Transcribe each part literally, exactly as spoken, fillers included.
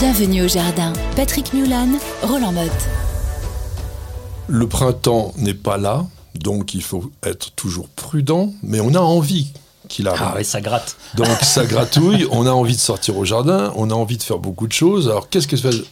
Bienvenue au jardin. Patrick Mulane, Roland Motte. Le printemps n'est pas là, donc il faut être toujours prudent, mais on a envie qu'il arrive. Ah oui, ça gratte. Donc ça gratouille, on a envie de sortir au jardin, on a envie de faire beaucoup de choses. Alors qu'est-ce que ça fait ?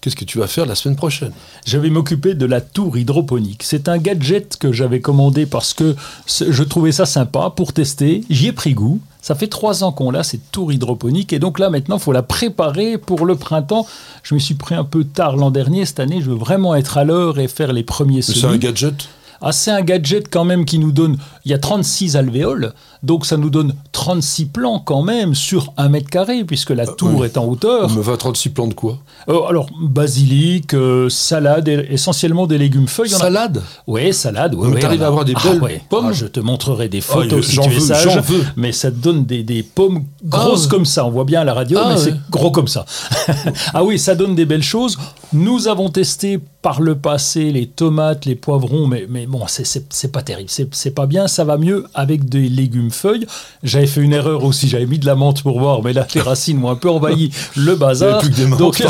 Qu'est-ce que tu vas faire la semaine prochaine ? Je vais m'occuper de la tour hydroponique. C'est un gadget que j'avais commandé parce que je trouvais ça sympa pour tester. J'y ai pris goût. Ça fait trois ans qu'on l'a, cette tour hydroponique. Et donc là, maintenant, il faut la préparer pour le printemps. Je me suis pris un peu tard l'an dernier. Cette année, je veux vraiment être à l'heure et faire les premiers semis. C'est un gadget ? Ah, c'est un gadget quand même qui nous donne... Il y a trente-six alvéoles, donc ça nous donne trente-six plants quand même sur un mètre carré, puisque la tour euh, oui. est en hauteur. Mais va trente-six plants de quoi euh, Alors, basilic, euh, salade, et, essentiellement des légumes feuilles. Salade a... Oui, salade. Ouais, ouais, tu arrives à avoir des ah, belles ouais. pommes ah, je te montrerai des photos ah, si tu veux, es sage. J'en veux. Mais ça te donne des, des pommes grosses ah, comme ça. On voit bien à la radio, ah, mais ouais. c'est gros comme ça. Ah oui, ça donne des belles choses. Nous avons testé par le passé les tomates, les poivrons, mais... mais bon, c'est, c'est, c'est pas terrible, c'est, c'est pas bien, ça va mieux avec des légumes feuilles. J'avais fait une erreur aussi, j'avais mis de la menthe pour voir, mais là, les racines m'ont un peu envahi le bazar. Il n'y avait plus que des menthes. Donc, euh,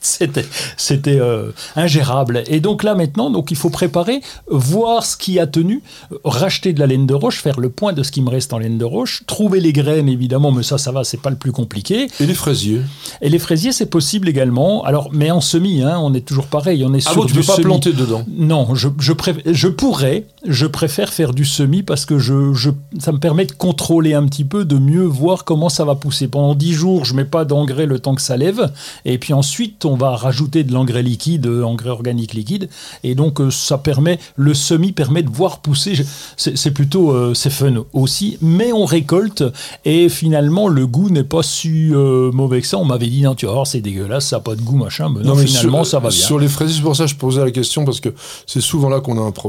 c'était c'était euh, ingérable. Et donc là, maintenant, donc, il faut préparer, voir ce qui a tenu, racheter de la laine de roche, faire le point de ce qui me reste en laine de roche, trouver les graines, évidemment, mais ça, ça va, c'est pas le plus compliqué. Et les fraisiers Et les fraisiers, c'est possible également. Alors, mais en semis, hein, on est toujours pareil, on est ah sur bon, du semis. Ah bon, tu ne peux pas planter dedans ? Non, je, je préfère... Je pourrais, je préfère faire du semis parce que je, je, ça me permet de contrôler un petit peu, de mieux voir comment ça va pousser. Pendant dix jours, je ne mets pas d'engrais le temps que ça lève. Et puis ensuite, on va rajouter de l'engrais liquide, engrais organique liquide. Et donc, ça permet, le semis permet de voir pousser. C'est, c'est plutôt, euh, c'est fun aussi. Mais on récolte et finalement, le goût n'est pas si euh, mauvais que ça. On m'avait dit, non, tu vas voir, c'est dégueulasse, ça n'a pas de goût, machin. Mais non, non mais finalement, sur, ça va bien. Sur les fraisiers, c'est pour ça que je posais la question parce que c'est souvent là qu'on a un problème.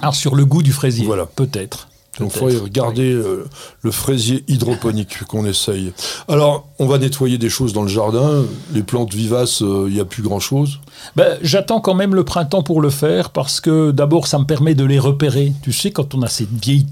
Alors sur le goût du fraisier, voilà. peut-être. Donc il faut regarder oui. euh, le fraisier hydroponique qu'on essaye. Alors on va nettoyer des choses dans le jardin. Les plantes vivaces, il euh, n'y a plus grand-chose. Ben, j'attends quand même le printemps pour le faire parce que d'abord ça me permet de les repérer. Tu sais, quand on a ces vieilles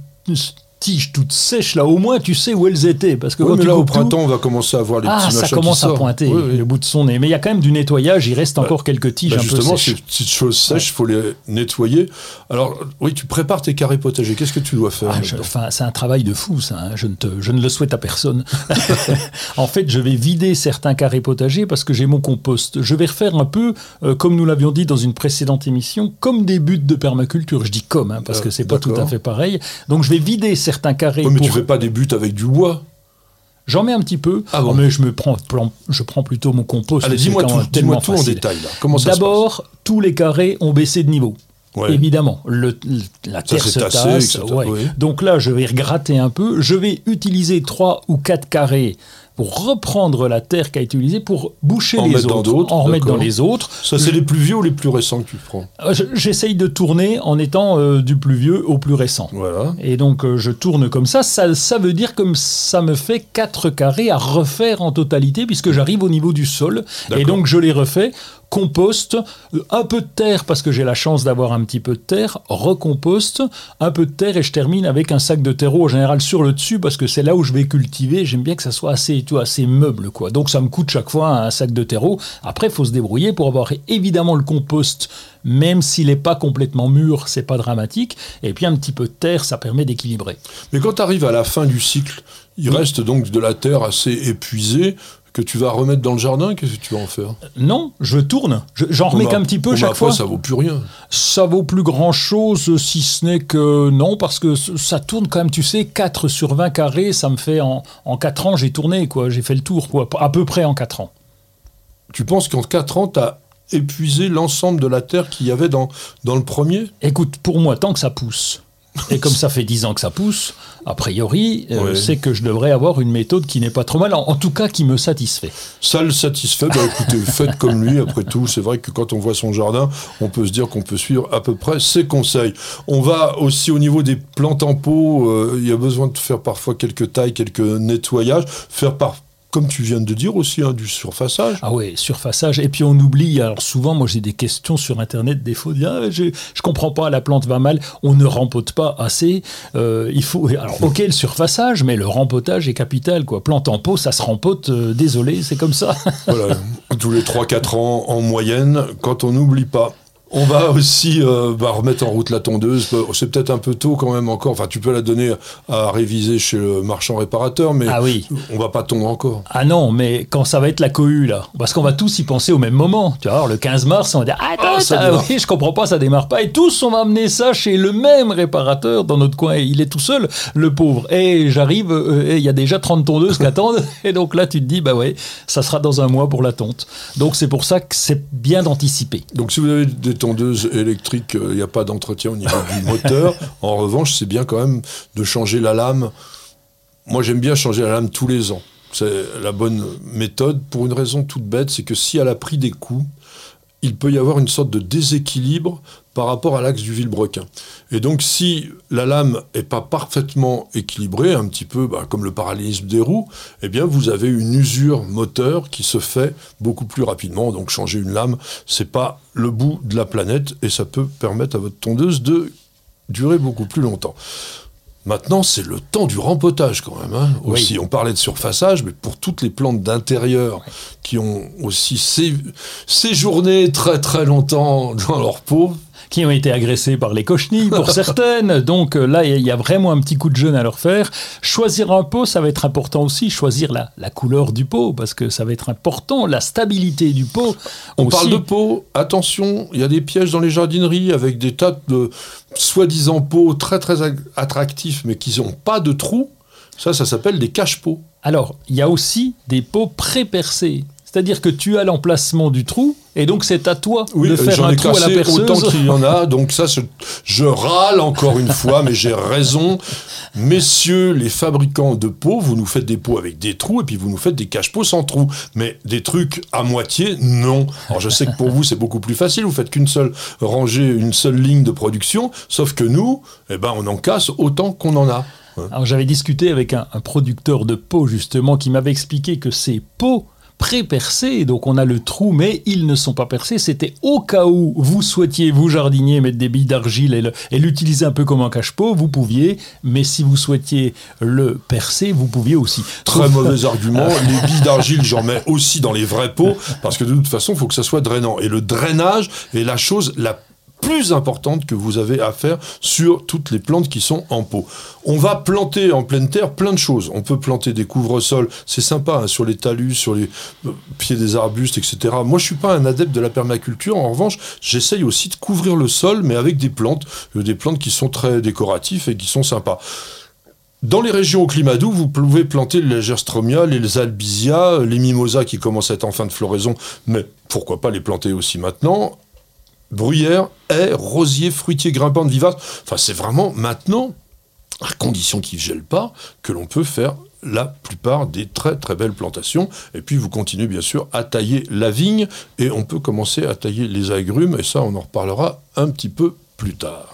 tiges toutes sèches là, au moins tu sais où elles étaient parce que oui, quand mais tu là au printemps tout... on va commencer à voir les ah, petits machins qui sortent. Ah, ça commence à pointer oui, oui. le bout de son nez. Mais il y a quand même du nettoyage. Il reste bah, encore quelques tiges bah un peu sèches. Justement, ces petites choses sèches, il ouais. faut les nettoyer. Alors oui, tu prépares tes carrés potagers. Qu'est-ce que tu dois faire ah, je, C'est un travail de fou, ça. Hein. Je ne te, je ne le souhaite à personne. En fait, je vais vider certains carrés potagers parce que j'ai mon compost. Je vais refaire un peu, euh, comme nous l'avions dit dans une précédente émission, comme des buttes de permaculture. Je dis comme hein, parce euh, que c'est d'accord. pas tout à fait pareil. Donc je vais vider certains certains carrés. Oui, mais pour... tu fais pas des buts avec du bois. J'en mets un petit peu, ah bon. mais je me prends, je prends plutôt mon compost. Allez, dis-moi tout, dis-moi tout en détail. Là. Comment ça D'abord, se passe tous les carrés ont baissé de niveau. Ouais. Évidemment, le, le, la terre ça, se tassé, tasse. Ouais. Oui. Donc là, je vais gratter un peu. Je vais utiliser trois ou quatre carrés pour reprendre la terre qui a été utilisée pour boucher en les autres, en d'accord. remettre dans les autres. Ça, c'est je... les plus vieux ou les plus récents que tu prends ? J'essaye de tourner en étant euh, du plus vieux au plus récent. Voilà. Et donc, euh, je tourne comme ça. ça. Ça veut dire que ça me fait quatre carrés à refaire en totalité puisque j'arrive au niveau du sol. D'accord. Et donc, je les refais. Compost, un peu de terre parce que j'ai la chance d'avoir un petit peu de terre, recompost, un peu de terre et je termine avec un sac de terreau en général sur le dessus parce que c'est là où je vais cultiver. J'aime bien que ça soit assez, tu vois, assez meuble, quoi. Donc ça me coûte chaque fois un sac de terreau. Après, il faut se débrouiller pour avoir évidemment le compost, même s'il n'est pas complètement mûr, c'est pas dramatique. Et puis un petit peu de terre, ça permet d'équilibrer. Mais quand tu arrives à la fin du cycle, il oui. reste donc de la terre assez épuisée que tu vas remettre dans le jardin, qu'est-ce que tu vas en faire ? Non, je tourne. Je, j'en remets bon, qu'un petit peu bon, chaque bah, fois. Après, ça vaut plus rien. Ça vaut plus grand-chose, si ce n'est que non, parce que ça tourne quand même, tu sais, quatre sur vingt carrés, ça me fait en, en quatre ans, j'ai tourné, quoi. J'ai fait le tour, quoi, à peu près en quatre ans. Tu penses qu'en quatre ans, tu as épuisé l'ensemble de la terre qu'il y avait dans, dans le premier ? Écoute, pour moi, tant que ça pousse... Et comme ça fait dix ans que ça pousse, a priori, ouais. euh, c'est que je devrais avoir une méthode qui n'est pas trop mal, en, en tout cas qui me satisfait. Ça le satisfait, bah écoutez, faites comme lui, après tout, c'est vrai que quand on voit son jardin, on peut se dire qu'on peut suivre à peu près ses conseils. On va aussi au niveau des plantes en pot, il euh, y a besoin de faire parfois quelques tailles, quelques nettoyages, faire par comme tu viens de dire aussi, hein, du surfaçage. Ah oui, surfaçage. Et puis on oublie, alors souvent, moi j'ai des questions sur Internet, des fois, ah, je ne comprends pas, la plante va mal, on ne rempote pas assez. Euh, il faut, alors ok, le surfaçage, mais le rempotage est capital, quoi. Plante en pot, ça se rempote, euh, désolé, c'est comme ça. Voilà, tous les trois quatre ans en moyenne, quand on n'oublie pas. On va aussi euh, bah, remettre en route la tondeuse. C'est peut-être un peu tôt quand même encore. Enfin, tu peux la donner à réviser chez le marchand réparateur, mais ah oui. on va pas tondre encore. Ah non, mais quand ça va être la cohue, là, parce qu'on va tous y penser au même moment. Tu vois, alors, le quinze mars, on va dire « Attends, ah, ça ah, oui, je comprends pas, ça démarre pas. » Et tous, on va amener ça chez le même réparateur dans notre coin. Et il est tout seul, le pauvre. Et j'arrive, et il y a déjà trente tondeuses qui attendent. Et donc là, tu te dis « Bah ouais, ça sera dans un mois pour la tonte. » Donc, c'est pour ça que c'est bien d'anticiper. Donc, si vous avez des tondeuse électrique, il euh, n'y a pas d'entretien au niveau du moteur. En revanche, c'est bien quand même de changer la lame. Moi, j'aime bien changer la lame tous les ans. C'est la bonne méthode pour une raison toute bête, c'est que si elle a pris des coups, il peut y avoir une sorte de déséquilibre par rapport à l'axe du vilebrequin. Et donc, si la lame n'est pas parfaitement équilibrée, un petit peu bah, comme le parallélisme des roues, eh bien, vous avez une usure moteur qui se fait beaucoup plus rapidement. Donc, changer une lame, ce n'est pas le bout de la planète et ça peut permettre à votre tondeuse de durer beaucoup plus longtemps. Maintenant, c'est le temps du rempotage quand même. Hein, aussi, oui. On parlait de surfaçage, mais pour toutes les plantes d'intérieur qui ont aussi sé- séjourné très très longtemps dans leur peau, qui ont été agressés par les cochenilles pour certaines. Donc là, il y a vraiment un petit coup de jeûne à leur faire. Choisir un pot, ça va être important aussi. Choisir la, la couleur du pot, parce que ça va être important. La stabilité du pot. On aussi. Parle de pot. Attention, il y a des pièges dans les jardineries avec des tas de soi-disant pots très très attractifs, mais qui n'ont pas de trous. Ça, ça s'appelle des cache-pots. Alors, il y a aussi des pots pré-percés. C'est-à-dire que tu as l'emplacement du trou, et donc c'est à toi oui, de faire un trou à la perceuse. Autant qu'il y en a, donc ça, je, je râle encore une fois, mais j'ai raison. Messieurs les fabricants de pots, vous nous faites des pots avec des trous, et puis vous nous faites des cache-pots sans trous. Mais des trucs à moitié, non. Alors je sais que pour vous, c'est beaucoup plus facile, vous faites qu'une seule rangée, une seule ligne de production, sauf que nous, eh ben, on en casse autant qu'on en a. Ouais. Alors j'avais discuté avec un, un producteur de pots, justement, qui m'avait expliqué que ces pots pré-percés, donc on a le trou, mais ils ne sont pas percés. C'était au cas où vous souhaitiez, vous jardinier, mettre des billes d'argile et, le, et l'utiliser un peu comme un cache-pot, vous pouviez, mais si vous souhaitiez le percer, vous pouviez aussi. Très Sauf... mauvais argument, les billes d'argile, j'en mets aussi dans les vrais pots, parce que de toute façon, il faut que ça soit drainant. Et le drainage est la chose la plus importante que vous avez à faire sur toutes les plantes qui sont en pot. On va planter en pleine terre plein de choses. On peut planter des couvre-sols, c'est sympa, hein, sur les talus, sur les euh, pieds des arbustes, et cetera. Moi, je suis pas un adepte de la permaculture. En revanche, j'essaye aussi de couvrir le sol, mais avec des plantes, euh, des plantes qui sont très décoratives et qui sont sympas. Dans les régions au climat doux, vous pouvez planter les gerstromia, les albizia, les mimosas qui commencent à être en fin de floraison, mais pourquoi pas les planter aussi maintenant. Bruyère, haies, rosiers, fruitiers, grimpants, vivaces. Enfin, c'est vraiment maintenant, à condition qu'ils ne gèlent pas, que l'on peut faire la plupart des très très belles plantations. Et puis, vous continuez bien sûr à tailler la vigne et on peut commencer à tailler les agrumes. Et ça, on en reparlera un petit peu plus tard.